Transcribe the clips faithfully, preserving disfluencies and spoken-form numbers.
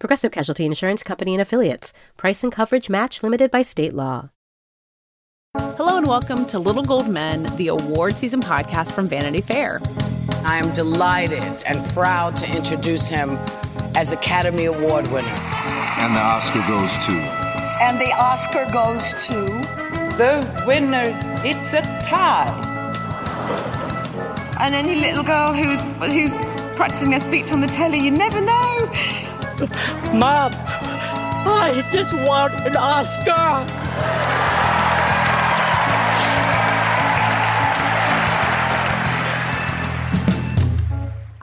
Progressive Casualty Insurance Company and Affiliates. Price and coverage match limited by state law. Hello and welcome to Little Gold Men, the award season podcast from Vanity Fair. I am delighted and proud to introduce him as Academy Award winner. And the Oscar goes to... And the Oscar goes to... The winner, it's a tie. And any little girl who's, who's practicing their speech on the telly, you never know. Mom, I just want an Oscar.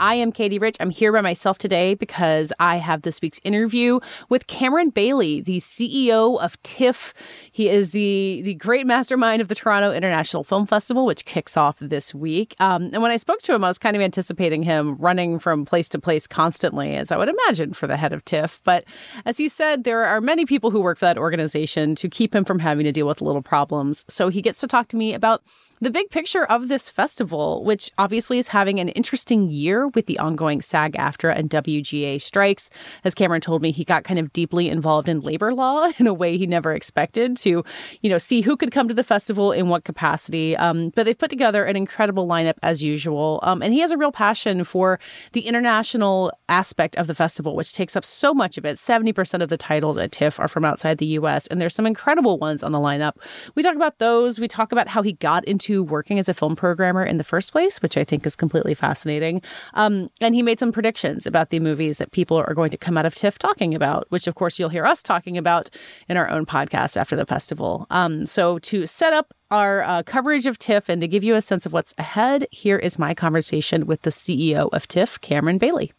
I am Katie Rich. I'm here by myself today because I have this week's interview with Cameron Bailey, the C E O of TIFF. He is the, the great mastermind of the Toronto International Film Festival, which kicks off this week. Um, and when I spoke to him, I was kind of anticipating him running from place to place constantly, as I would imagine for the head of TIFF. But as he said, there are many people who work for that organization to keep him from having to deal with little problems. So he gets to talk to me about the big picture of this festival, which obviously is having an interesting year with the ongoing SAG-AFTRA and W G A strikes. As Cameron told me, he got kind of deeply involved in labor law in a way he never expected to, you know, see who could come to the festival in what capacity. Um, but they've put together an incredible lineup as usual. Um, and he has a real passion for the international aspect of the festival, which takes up so much of it. seventy percent of the titles at TIFF are from outside the U S, and there's some incredible ones on the lineup. We talk about those. We talk about how he got into working as a film programmer in the first place, which I think is completely fascinating. Um, and he made some predictions about the movies that people are going to come out of TIFF talking about, which, of course, you'll hear us talking about in our own podcast after the festival. Um, so to set up our uh, coverage of TIFF and to give you a sense of what's ahead, here is my conversation with the C E O of TIFF, Cameron Bailey.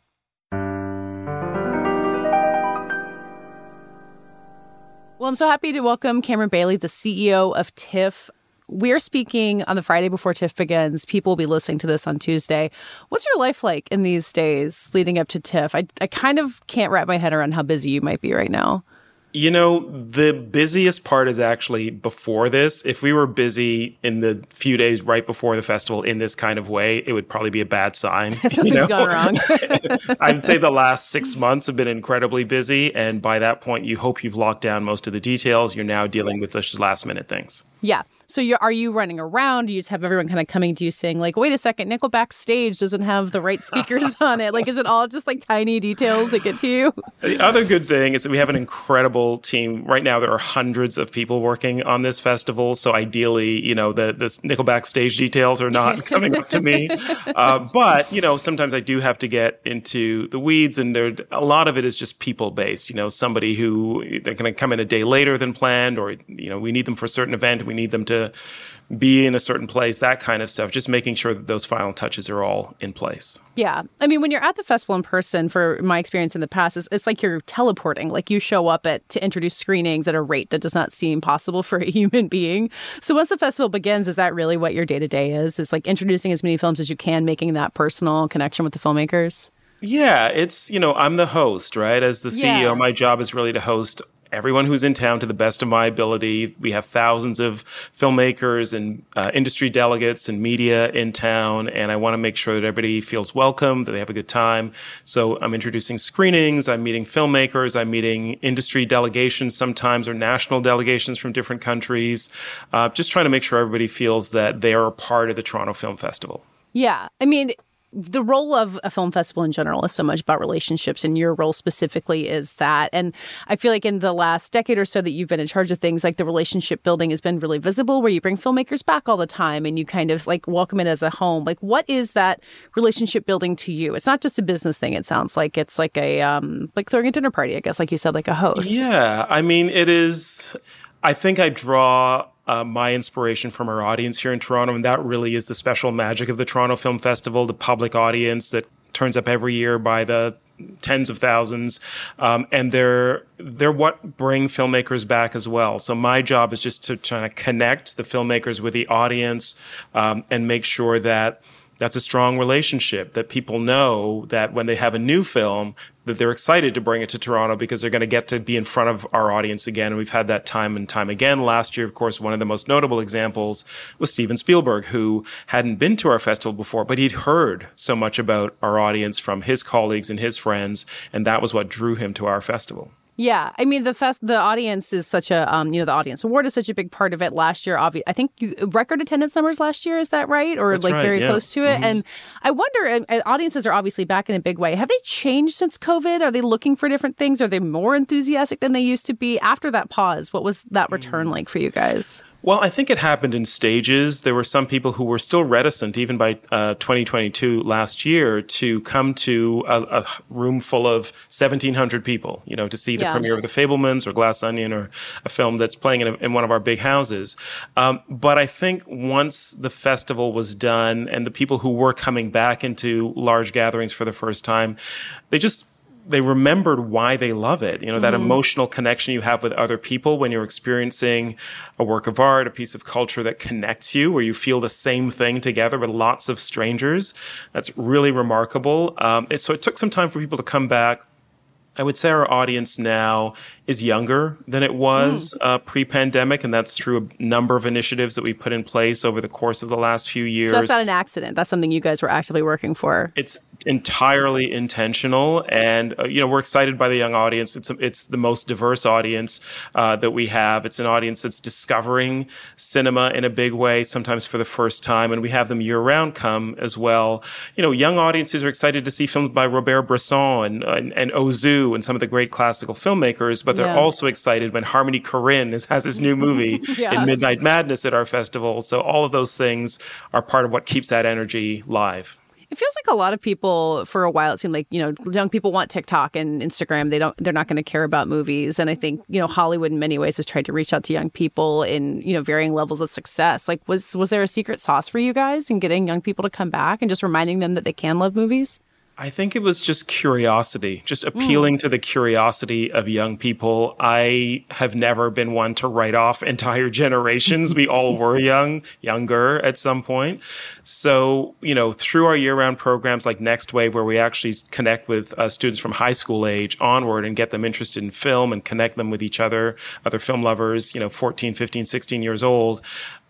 Well, I'm so happy to welcome Cameron Bailey, the C E O of TIFF. We're speaking on the Friday before TIFF begins. People will be listening to this on Tuesday. What's your life like in these days leading up to TIFF? I, I kind of can't wrap my head around how busy you might be right now. You know, the busiest part is actually before this. If we were busy in the few days right before the festival in this kind of way, it would probably be a bad sign. Something's you know? gone wrong. I'd say the last six months have been incredibly busy. And by that point, you hope you've locked down most of the details. You're now dealing with the last minute things. Yeah. So you're, are you running around? You just have everyone kind of coming to you saying like, wait a second, Nickelback's stage doesn't have the right speakers on it. Like, is it all just like tiny details that get to you? The other good thing is that we have an incredible team. Right now, there are hundreds of people working on this festival. So ideally, you know, the, the Nickelback stage details are not coming up to me. Uh, but, you know, sometimes I do have to get into the weeds. And there, a lot of it is just people based, you know, somebody who they're going to come in a day later than planned, or, you know, we need them for a certain event. We need them to be in a certain place, that kind of stuff, just making sure that those final touches are all in place. Yeah. I mean, when you're at the festival in person, for my experience in the past, it's, it's like you're teleporting. Like you show up at to introduce screenings at a rate that does not seem possible for a human being. So once the festival begins, is that really what your day-to-day is? It's like introducing as many films as you can, making that personal connection with the filmmakers? Yeah. It's, you know, I'm the host, right? As the C E O, yeah. My job is really to host everyone who's in town to the best of my ability. We have thousands of filmmakers and uh, industry delegates and media in town, and I want to make sure that everybody feels welcome, that they have a good time. So I'm introducing screenings, I'm meeting filmmakers, I'm meeting industry delegations sometimes, or national delegations from different countries, uh, just trying to make sure everybody feels that they are a part of the Toronto Film Festival. Yeah, I mean... the role of a film festival in general is so much about relationships, and your role specifically is that. And I feel like in the last decade or so that you've been in charge of things, like the relationship building has been really visible, where you bring filmmakers back all the time and you kind of like welcome it as a home. Like, what is that relationship building to you? It's not just a business thing. It sounds like it's like a um, like throwing a dinner party, I guess, like you said, like a host. Yeah, I mean, it is. I think I draw Uh, my inspiration from our audience here in Toronto. And that really is the special magic of the Toronto Film Festival, the public audience that turns up every year by the tens of thousands, um, and they're they're what bring filmmakers back as well. So my job is just to try to connect the filmmakers with the audience, um, and make sure that that's a strong relationship, that people know that when they have a new film, that they're excited to bring it to Toronto because they're going to get to be in front of our audience again. And we've had that time and time again. Last year, of course, one of the most notable examples was Steven Spielberg, who hadn't been to our festival before, but he'd heard so much about our audience from his colleagues and his friends, and that was what drew him to our festival. Yeah, I mean, the fest, the audience is such a, um, you know, the audience award is such a big part of it. Last year, obvi- I think you, record attendance numbers last year, is that right? Or That's like right, very yeah. close to it. Mm-hmm. And I wonder, and, and audiences are obviously back in a big way. Have they changed since COVID? Are they looking for different things? Are they more enthusiastic than they used to be after that pause? What was that return mm-hmm. like for you guys? Well, I think it happened in stages. There were some people who were still reticent, even by uh, twenty twenty-two last year, to come to a, a room full of seventeen hundred people, you know, to see the yeah. premiere of The Fabelmans or Glass Onion or a film that's playing in, a, in one of our big houses. Um, but I think once the festival was done and the people who were coming back into large gatherings for the first time, they just... they remembered why they love it. You know, that mm-hmm. emotional connection you have with other people when you're experiencing a work of art, a piece of culture that connects you, where you feel the same thing together with lots of strangers. That's really remarkable. Um, and so it took some time for people to come back. I would say our audience now is younger than it was mm. uh, pre-pandemic, and that's through a number of initiatives that we put in place over the course of the last few years. So that's not an accident. That's something you guys were actively working for. It's entirely intentional, and uh, you know, we're excited by the young audience. It's a, it's the most diverse audience uh, that we have. It's an audience that's discovering cinema in a big way, sometimes for the first time, and we have them year-round come as well. You know, young audiences are excited to see films by Robert Bresson and and, and Ozu, and some of the great classical filmmakers, but they're yeah. also excited when Harmony Korine is, has his new movie yeah. in Midnight Madness at our festival. So all of those things are part of what keeps that energy live. It feels like a lot of people, for a while, it seemed like, you know, young people want TikTok and Instagram. They don't, they're not going to care about movies. And I think, you know, Hollywood in many ways has tried to reach out to young people in, you know, varying levels of success. Like, was, was there a secret sauce for you guys in getting young people to come back and just reminding them that they can love movies? I think it was just curiosity, just appealing mm. to the curiosity of young people. I have never been one to write off entire generations. We all were young, younger at some point. So, you know, through our year-round programs like Next Wave, where we actually connect with uh, students from high school age onward and get them interested in film and connect them with each other, other film lovers, you know, fourteen, fifteen, sixteen years old,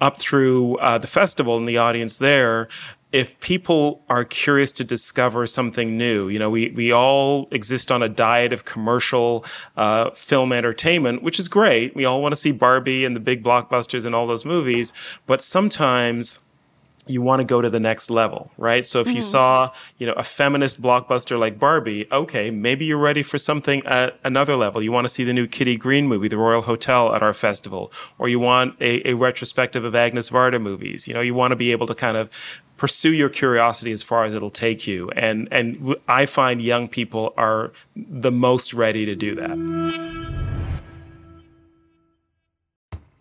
up through uh, the festival and the audience there. If people are curious to discover something new, you know, we, we all exist on a diet of commercial uh, film entertainment, which is great. We all want to see Barbie and the big blockbusters and all those movies. But sometimes you want to go to the next level, right? So if mm-hmm. you saw, you know, a feminist blockbuster like Barbie, okay, maybe you're ready for something at another level. You want to see the new Kitty Green movie, The Royal Hotel, at our festival, or you want a, a retrospective of Agnes Varda movies. You know, you want to be able to kind of pursue your curiosity as far as it'll take you. And, and I find young people are the most ready to do that.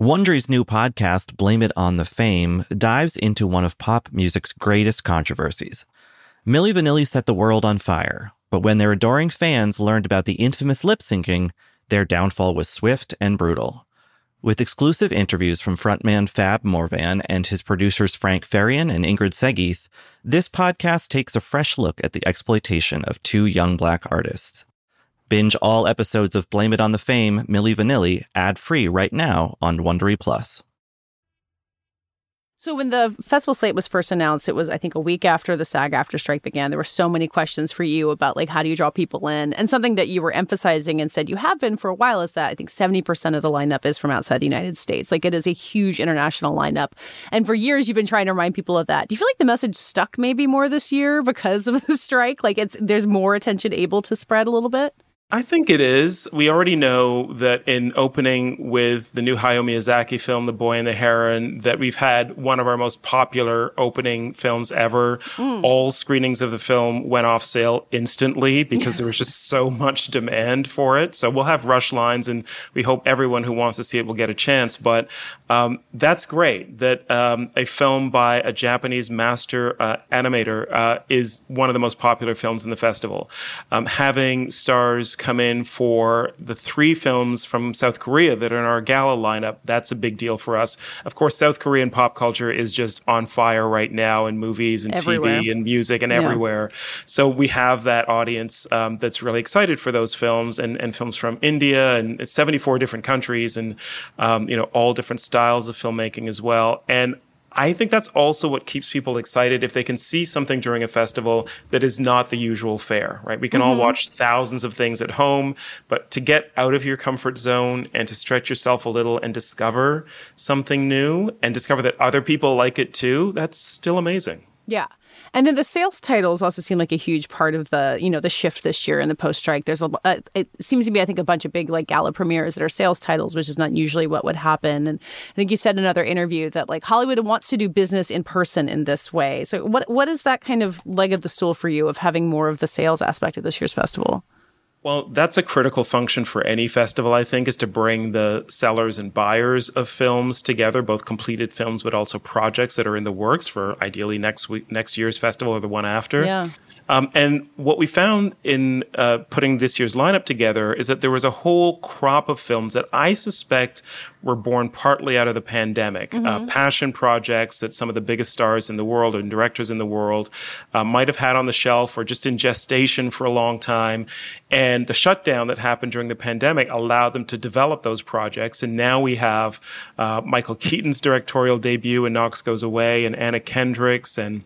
Wondery's new podcast, Blame It on the Fame, dives into one of pop music's greatest controversies. Milli Vanilli set the world on fire, but when their adoring fans learned about the infamous lip-syncing, their downfall was swift and brutal. With exclusive interviews from frontman Fab Morvan and his producers Frank Farian and Ingrid Segeith, this podcast takes a fresh look at the exploitation of two young Black artists. Binge all episodes of Blame It on the Fame, Milli Vanilli, ad-free right now on Wondery Plus. So when the festival slate was first announced, it was, I think, a week after the SAG-AFTRA strike began. There were so many questions for you about, like, how do you draw people in? And something that you were emphasizing and said you have been for a while is that I think seventy percent of the lineup is from outside the United States. Like, it is a huge international lineup. And for years, you've been trying to remind people of that. Do you feel like the message stuck maybe more this year because of the strike? Like, it's there's more attention able to spread a little bit? I think it is. We already know that in opening with the new Hayao Miyazaki film, The Boy and the Heron, that we've had one of our most popular opening films ever. Mm. All screenings of the film went off sale instantly because there was just so much demand for it. So we'll have rush lines, and we hope everyone who wants to see it will get a chance. But um, that's great that um, a film by a Japanese master uh, animator uh, is one of the most popular films in the festival. Um, having stars come in for the three films from South Korea that are in our gala lineup, that's a big deal for us. Of course, South Korean pop culture is just on fire right now in movies and everywhere. T V and music and yeah. everywhere. So we have that audience um, that's really excited for those films and, and films from India and seventy-four different countries and, um, you know, all different styles of filmmaking as well. And I think that's also what keeps people excited if they can see something during a festival that is not the usual fare, right? We can mm-hmm. all watch thousands of things at home, but to get out of your comfort zone and to stretch yourself a little and discover something new and discover that other people like it too, that's still amazing. Yeah. And then the sales titles also seem like a huge part of the, you know, the shift this year in the post-strike. There's a, uh, it seems to be, I think, a bunch of big like gala premieres that are sales titles, which is not usually what would happen. And I think you said in another interview that like Hollywood wants to do business in person in this way. So what what is that kind of leg of the stool for you of having more of the sales aspect of this year's festival? Well, that's a critical function for any festival, I think, is to bring the sellers and buyers of films together, both completed films, but also projects that are in the works for ideally next week, next year's festival or the one after. Yeah. Um, and what we found in uh, putting this year's lineup together is that there was a whole crop of films that I suspect were born partly out of the pandemic. Mm-hmm. Uh, passion projects that some of the biggest stars in the world and directors in the world uh, might have had on the shelf or just in gestation for a long time. And the shutdown that happened during the pandemic allowed them to develop those projects. And now we have uh, Michael Keaton's directorial debut in Knox Goes Away and Anna Kendrick's and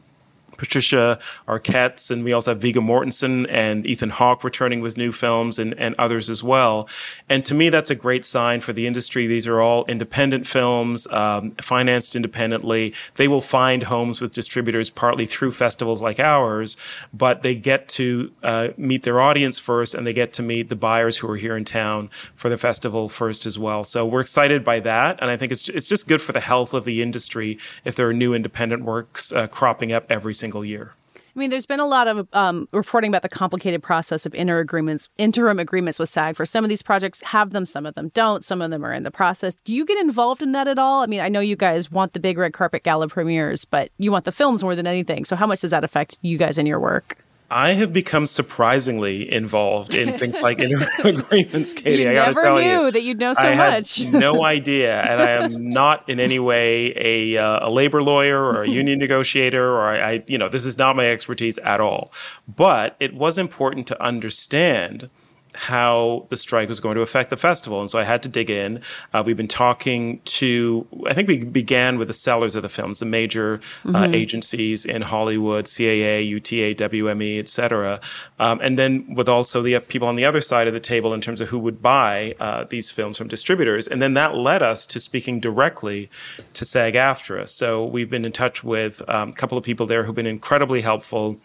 Patricia Arquette's, and we also have Viggo Mortensen and Ethan Hawke returning with new films and, and others as well. And to me, that's a great sign for the industry. These are all independent films, um, financed independently. They will find homes with distributors partly through festivals like ours, but they get to uh, meet their audience first, and they get to meet the buyers who are here in town for the festival first as well. So we're excited by that, and I think it's it's just good for the health of the industry if there are new independent works uh, cropping up every single year. I mean, there's been a lot of um, reporting about the complicated process of inter agreements, interim agreements with SAG. For some of these projects, have them, some of them don't. Some of them are in the process. Do you get involved in that at all? I mean, I know you guys want the big red carpet gala premieres, but you want the films more than anything. So how much does that affect you guys in your work? I have become surprisingly involved in things like interim agreements, Katie. You I got to tell you, never knew that you'd know so I much. I had no idea, and I am not in any way a uh, a labor lawyer or a union negotiator, or I, I, you know, this is not my expertise at all. But it was important to understand how the strike was going to affect the festival. And so I had to dig in. Uh, we've been talking to, I think we began with the sellers of the films, the major mm-hmm. uh, agencies in Hollywood, C A A, U T A, W M E, et cetera. Um, and then with also the people on the other side of the table in terms of who would buy uh, these films from distributors. And then that led us to speaking directly to SAG-AFTRA. So we've been in touch with um, a couple of people there who've been incredibly helpful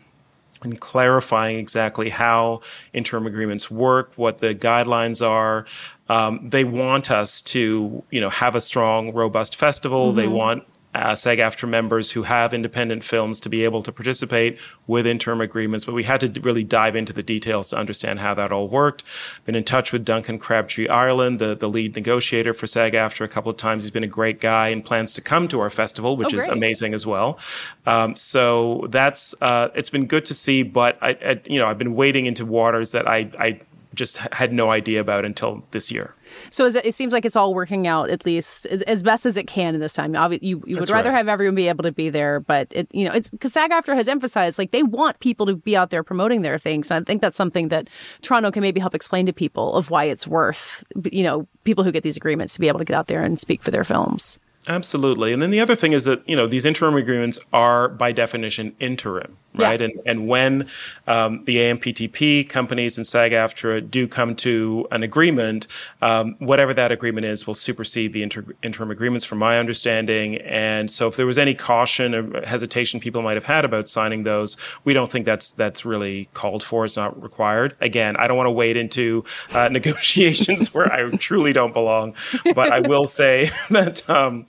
and clarifying exactly how interim agreements work, what the guidelines are. Um, they want us to, you know, have a strong, robust festival. Mm-hmm. They want Uh, SAG-AFTRA members who have independent films to be able to participate with interim agreements, but we had to really dive into the details to understand how that all worked. Been in touch with Duncan Crabtree Ireland, the, the lead negotiator for SAG-AFTRA, a couple of times. He's been a great guy and plans to come to our festival, which oh, is amazing as well. Um, so that's uh, it's been good to see, but I, I you know I've been wading into waters that I I just had no idea about until this year. So is it, it seems like it's all working out, at least as, as best as it can in this time. Obviously, you, you would rather right. have everyone be able to be there, but it, you know, it's because SAG-AFTRA has emphasized like they want people to be out there promoting their things. And I think that's something that Toronto can maybe help explain to people of why it's worth, you know, people who get these agreements to be able to get out there and speak for their films. Absolutely. And then the other thing is that, you know, these interim agreements are by definition interim, right? Yeah. And and when um, the A M P T P companies and SAG-AFTRA do come to an agreement, um, whatever that agreement is will supersede the inter- interim agreements from my understanding. And so if there was any caution or hesitation people might have had about signing those, we don't think that's that's really called for. It's not required. Again, I don't want to wade into uh, negotiations where I truly don't belong, but I will say that... Um,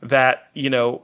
that, you know,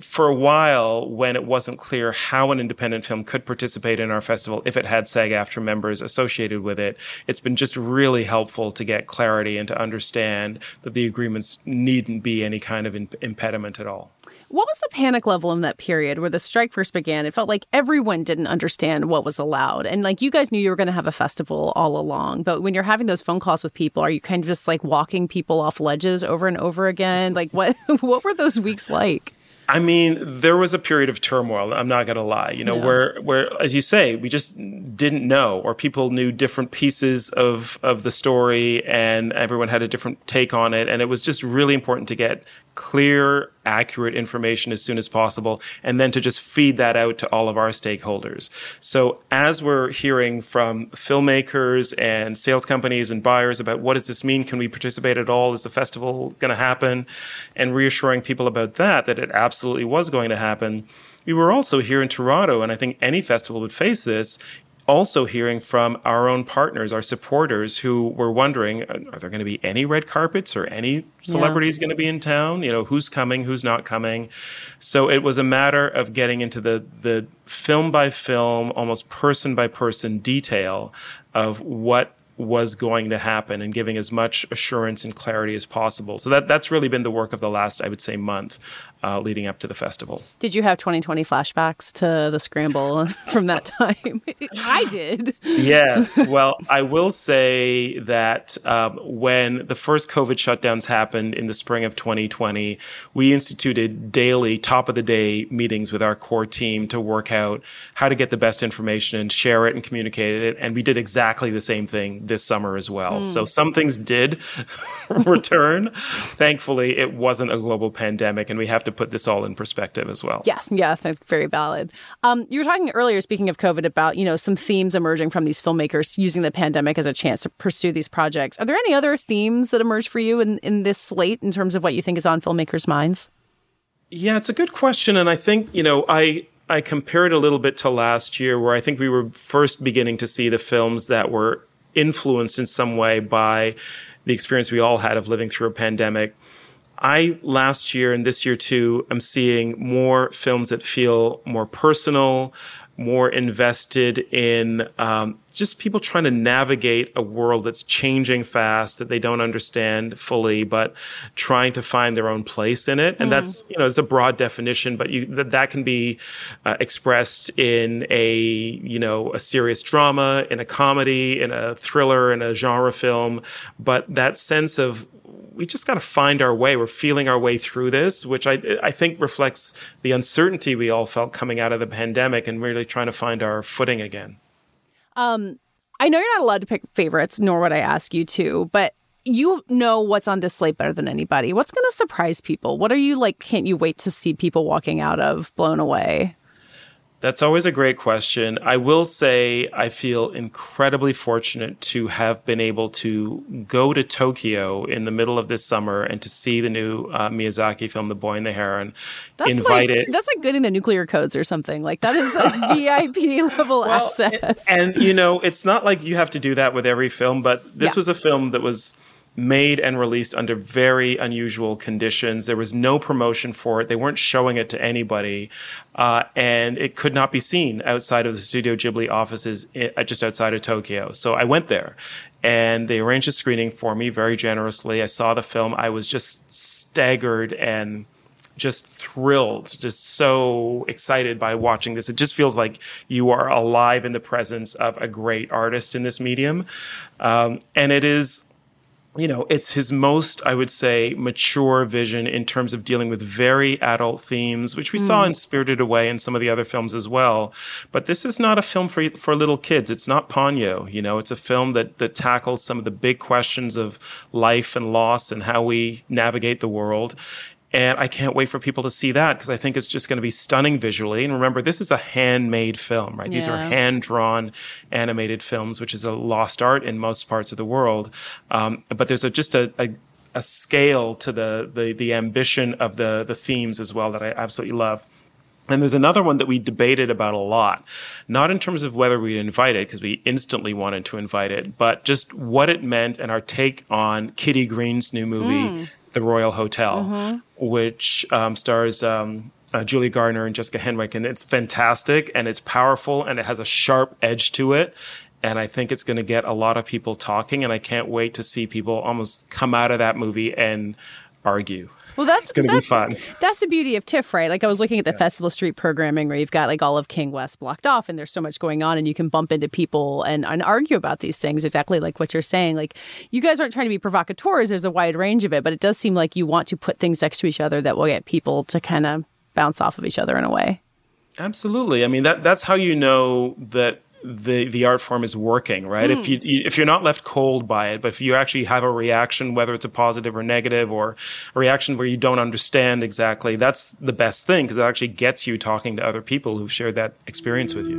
for a while when it wasn't clear how an independent film could participate in our festival if it had SAG-AFTRA members associated with it, it's been just really helpful to get clarity and to understand that the agreements needn't be any kind of in- impediment at all. What was the panic level in that period where the strike first began? It felt like everyone didn't understand what was allowed. And like you guys knew you were going to have a festival all along. But when you're having those phone calls with people, are you kind of just like walking people off ledges over and over again? Like what what were those weeks like? I mean, there was a period of turmoil, I'm not going to lie, you know, yeah. where, where, as you say, we just didn't know, or people knew different pieces of, of the story and everyone had a different take on it. And it was just really important to get clear, accurate information as soon as possible, and then to just feed that out to all of our stakeholders. So as we're hearing from filmmakers and sales companies and buyers about what does this mean? Can we participate at all? Is the festival going to happen? And reassuring people about that, that it absolutely was going to happen. We were also here in Toronto, and I think any festival would face this, also hearing from our own partners, our supporters, who were wondering, are there going to be any red carpets or any celebrities yeah. going to be in town? You know, who's coming, who's not coming? So it was a matter of getting into the the film by film, almost person by person detail of what was going to happen and giving as much assurance and clarity as possible. So that that's really been the work of the last, I would say, month uh, leading up to the festival. Did you have twenty twenty flashbacks to the scramble from that time? I did. Yes. Well, I will say that um, when the first COVID shutdowns happened in the spring of twenty twenty, we instituted daily, top of the day meetings with our core team to work out how to get the best information and share it and communicate it. And we did exactly the same thing this summer as well. Mm. So some things did return. Thankfully, it wasn't a global pandemic, and we have to put this all in perspective as well. Yes, yes, that's very valid. Um, you were talking earlier, speaking of COVID, about, you know, some themes emerging from these filmmakers using the pandemic as a chance to pursue these projects. Are there any other themes that emerge for you in, in this slate in terms of what you think is on filmmakers' minds? Yeah, it's a good question. And I think, you know, I... I compare it a little bit to last year, where I think we were first beginning to see the films that were influenced in some way by the experience we all had of living through a pandemic. I, last year and this year too, am seeing more films that feel more personal, more invested in um, just people trying to navigate a world that's changing fast, that they don't understand fully, but trying to find their own place in it. And mm. that's, you know, it's a broad definition, but you, that, that can be uh, expressed in a, you know, a serious drama, in a comedy, in a thriller, in a genre film. But that sense of, we just got to find our way. We're feeling our way through this, which I I think reflects the uncertainty we all felt coming out of the pandemic and really trying to find our footing again. Um, I know you're not allowed to pick favorites, nor would I ask you to, but you know what's on this slate better than anybody. What's going to surprise people? What are you like, can't you wait to see people walking out of blown away? That's always a great question. I will say I feel incredibly fortunate to have been able to go to Tokyo in the middle of this summer and to see the new uh, Miyazaki film, The Boy and the Heron. That's invited. Like, that's like getting the nuclear codes or something. Like that is like V I P level well, access. And, you know, it's not like you have to do that with every film, but this yeah. was a film that was made and released under very unusual conditions. There was no promotion for it. They weren't showing it to anybody. Uh, and it could not be seen outside of the Studio Ghibli offices, uh, just outside of Tokyo. So I went there and they arranged a screening for me very generously. I saw the film. I was just staggered and just thrilled, just so excited by watching this. It just feels like you are alive in the presence of a great artist in this medium. Um, and it is... You know, it's his most, I would say, mature vision in terms of dealing with very adult themes, which we mm. saw in Spirited Away and some of the other films as well. But this is not a film for for little kids. It's not Ponyo. You know, it's a film that that tackles some of the big questions of life and loss and how we navigate the world. And I can't wait for people to see that because I think it's just going to be stunning visually. And remember, this is a handmade film, right? Yeah. These are hand-drawn animated films, which is a lost art in most parts of the world. Um, but there's a, just a, a, a scale to the, the, the ambition of the, the themes as well that I absolutely love. And there's another one that we debated about a lot, not in terms of whether we invite it, because we instantly wanted to invite it, but just what it meant and our take on Kitty Green's new movie, mm. The Royal Hotel, mm-hmm. which um, stars um, uh, Julie Garner and Jessica Henwick. And it's fantastic, and it's powerful, and it has a sharp edge to it. And I think it's going to get a lot of people talking, and I can't wait to see people almost come out of that movie and argue. Well, that's going to be fun. That's the beauty of TIFF, right? Like, I was looking at the yeah. Festival Street programming where you've got like all of King West blocked off, and there's so much going on, and you can bump into people and, and argue about these things. Exactly like what you're saying. Like, you guys aren't trying to be provocateurs. There's a wide range of it, but it does seem like you want to put things next to each other that will get people to kind of bounce off of each other in a way. Absolutely. I mean, that that's how you know that the the art form is working, right? Mm. If you if you're not left cold by it, but if you actually have a reaction, whether it's a positive or negative, or a reaction where you don't understand exactly, that's the best thing, because it actually gets you talking to other people who've shared that experience with you.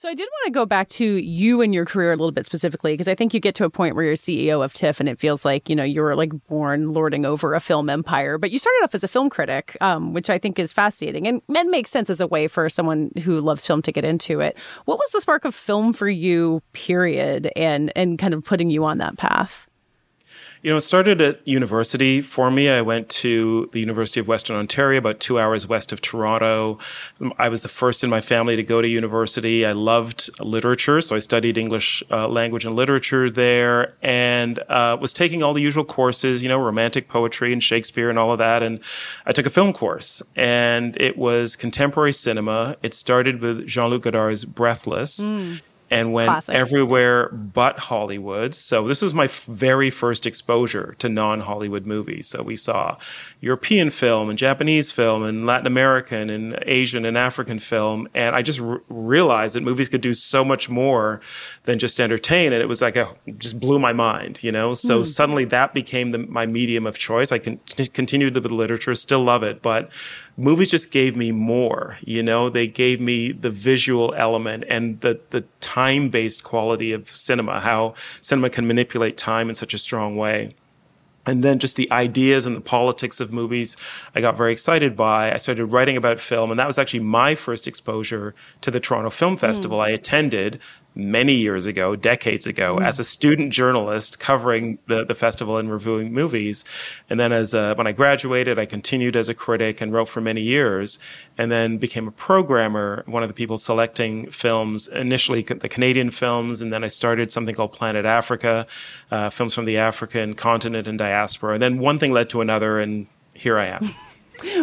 So I did want to go back to you and your career a little bit specifically, because I think you get to a point where you're C E O of TIFF and it feels like, you know, you were like born lording over a film empire. But you started off as a film critic, um, which I think is fascinating and, and makes sense as a way for someone who loves film to get into it. What was the spark of film for you, period, and and kind of putting you on that path? You know, it started at university for me. I went to the University of Western Ontario, about two hours west of Toronto. I was the first in my family to go to university. I loved literature, so I studied English uh, language and literature there, and uh, was taking all the usual courses, you know, romantic poetry and Shakespeare and all of that. And I took a film course, and it was contemporary cinema. It started with Jean-Luc Godard's Breathless. Mm. And went Classic. Everywhere but Hollywood. So this was my f- very first exposure to non-Hollywood movies. So we saw European film and Japanese film and Latin American and Asian and African film. And I just r- realized that movies could do so much more than just entertain. And it was like, a, just blew my mind, you know? So mm. suddenly that became the, my medium of choice. I con- continued with the literature, still love it, but movies just gave me more, you know? They gave me the visual element and the the time-based quality of cinema, how cinema can manipulate time in such a strong way. And then just the ideas and the politics of movies I got very excited by. I started writing about film, and that was actually my first exposure to the Toronto Film Festival. Mm. I attended many years ago, decades ago, mm. as a student journalist covering the, the festival and reviewing movies. And then as a, when I graduated, I continued as a critic and wrote for many years, and then became a programmer, one of the people selecting films, initially the Canadian films, and then I started something called Planet Africa, uh, films from the African continent and diaspora. And then one thing led to another, and here I am.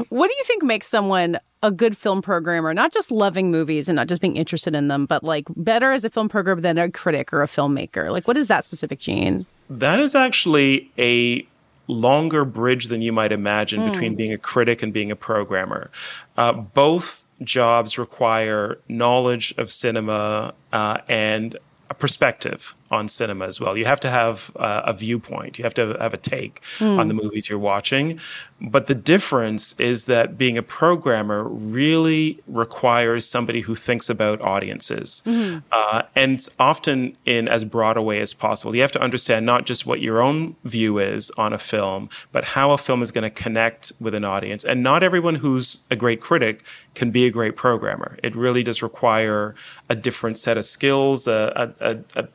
What do you think makes someone a good film programmer, not just loving movies and not just being interested in them, but like better as a film programmer than a critic or a filmmaker? Like, what is that specific gene? That is actually a longer bridge than you might imagine mm. between being a critic and being a programmer. Uh, both jobs require knowledge of cinema uh, and a perspective on cinema as well. You have to have uh, a viewpoint. You have to have a take mm. on the movies you're watching. But the difference is that being a programmer really requires somebody who thinks about audiences mm-hmm. uh, and often in as broad a way as possible. You have to understand not just what your own view is on a film, but how a film is going to connect with an audience. And not everyone who's a great critic can be a great programmer. It really does require a different set of skills. A, a, a, a,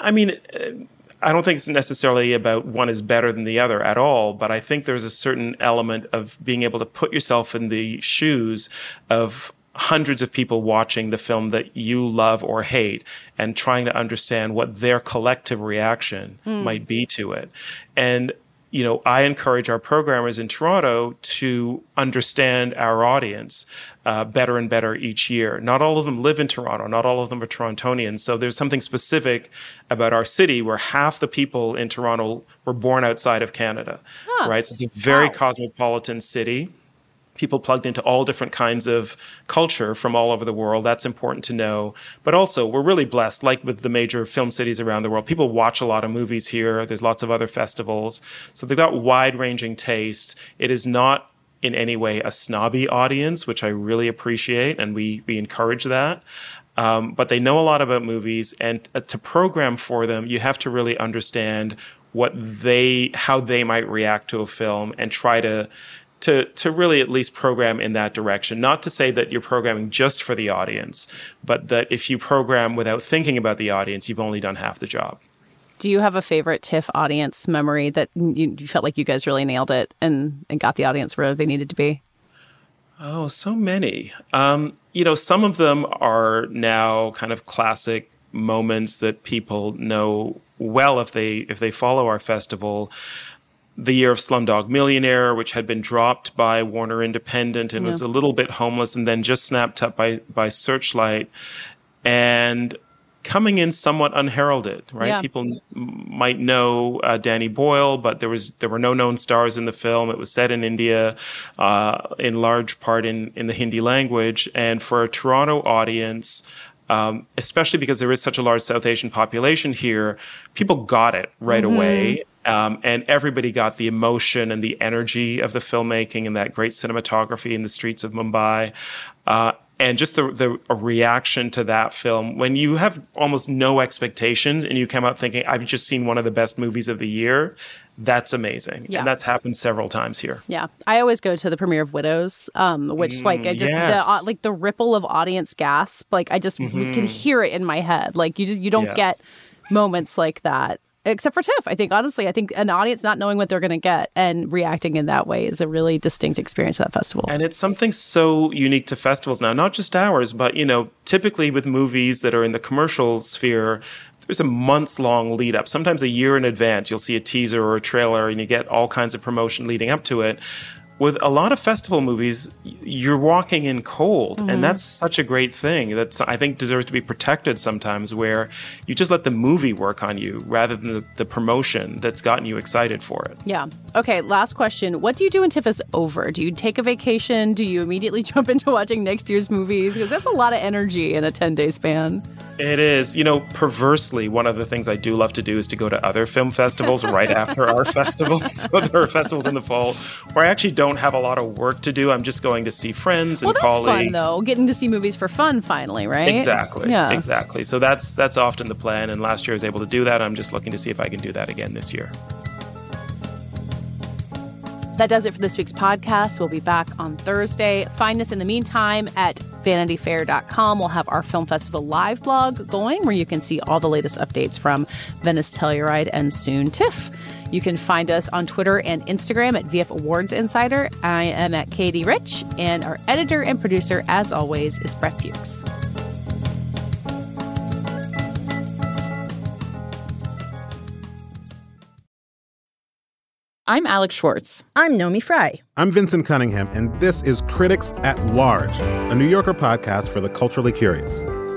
I mean, I don't think it's necessarily about one is better than the other at all, but I think there's a certain element of being able to put yourself in the shoes of hundreds of people watching the film that you love or hate and trying to understand what their collective reaction mm. might be to it. And you know, I encourage our programmers in Toronto to understand our audience uh, better and better each year. Not all of them live in Toronto. Not all of them are Torontonians. So there's something specific about our city where half the people in Toronto were born outside of Canada, huh. right? So it's a very wow. cosmopolitan city. People plugged into all different kinds of culture from all over the world. That's important to know. But also, we're really blessed, like with the major film cities around the world. People watch a lot of movies here. There's lots of other festivals. So they've got wide-ranging tastes. It is not in any way a snobby audience, which I really appreciate, and we we encourage that. Um, but they know a lot about movies, and uh, to program for them, you have to really understand what they, how they might react to a film and try to To, to really at least program in that direction. Not to say that you're programming just for the audience, but that if you program without thinking about the audience, you've only done half the job. Do you have a favorite TIFF audience memory that you, you felt like you guys really nailed it and, and got the audience where they needed to be? Oh, so many. Um, you know, some of them are now kind of classic moments that people know well if they if they follow our festival. The year of Slumdog Millionaire, which had been dropped by Warner Independent and yeah. was a little bit homeless and then just snapped up by, by Searchlight and coming in somewhat unheralded, right? Yeah. People m- might know uh, Danny Boyle, but there was there were no known stars in the film. It was set in India, uh, in large part in, in the Hindi language. And for a Toronto audience, Um, especially because there is such a large South Asian population here, people got it right mm-hmm. away. Um, and everybody got the emotion and the energy of the filmmaking and that great cinematography in the streets of Mumbai. Uh, and just the, the a reaction to that film, when you have almost no expectations and you come out thinking, I've just seen one of the best movies of the year, that's amazing. Yeah. And that's happened several times here. Yeah. I always go to the premiere of Widows, um, which mm, like I just yes. the, uh, like the ripple of audience gasp, like I just mm-hmm. can hear it in my head. Like you just you don't yeah. get moments like that. Except for TIFF, I think, honestly, I think an audience not knowing what they're going to get and reacting in that way is a really distinct experience at that festival. And it's something so unique to festivals now, not just ours, but, you know, typically with movies that are in the commercial sphere, there's a months-long lead-up. Sometimes a year in advance, you'll see a teaser or a trailer and you get all kinds of promotion leading up to it. With a lot of festival movies, you're walking in cold, mm-hmm. and that's such a great thing that I think deserves to be protected sometimes, where you just let the movie work on you rather than the, the promotion that's gotten you excited for it. Yeah. Okay, last question. What do you do when TIFF is over? Do you take a vacation? Do you immediately jump into watching next year's movies? Because that's a lot of energy in a ten-day span. It is. You know, perversely, one of the things I do love to do is to go to other film festivals right after our festival. So there are festivals in the fall where I actually don't have a lot of work to do. I'm just going to see friends and well, that's colleagues. Fun, though. Getting to see movies for fun finally, right? Exactly. Yeah. Exactly. So that's that's often the plan. And last year I was able to do that. I'm just looking to see if I can do that again this year. That does it for this week's podcast. We'll be back on Thursday. Find us in the meantime at vanity fair dot com. We'll have our film festival live blog going where you can see all the latest updates from Venice Telluride and soon TIFF. You can find us on Twitter and Instagram at V F Awards Insider. I am at Katie Rich, and our editor and producer, as always, is Brett Fuchs. I'm Alex Schwartz. I'm Nomi Fry. I'm Vincent Cunningham, and this is Critics at Large, a New Yorker podcast for the culturally curious.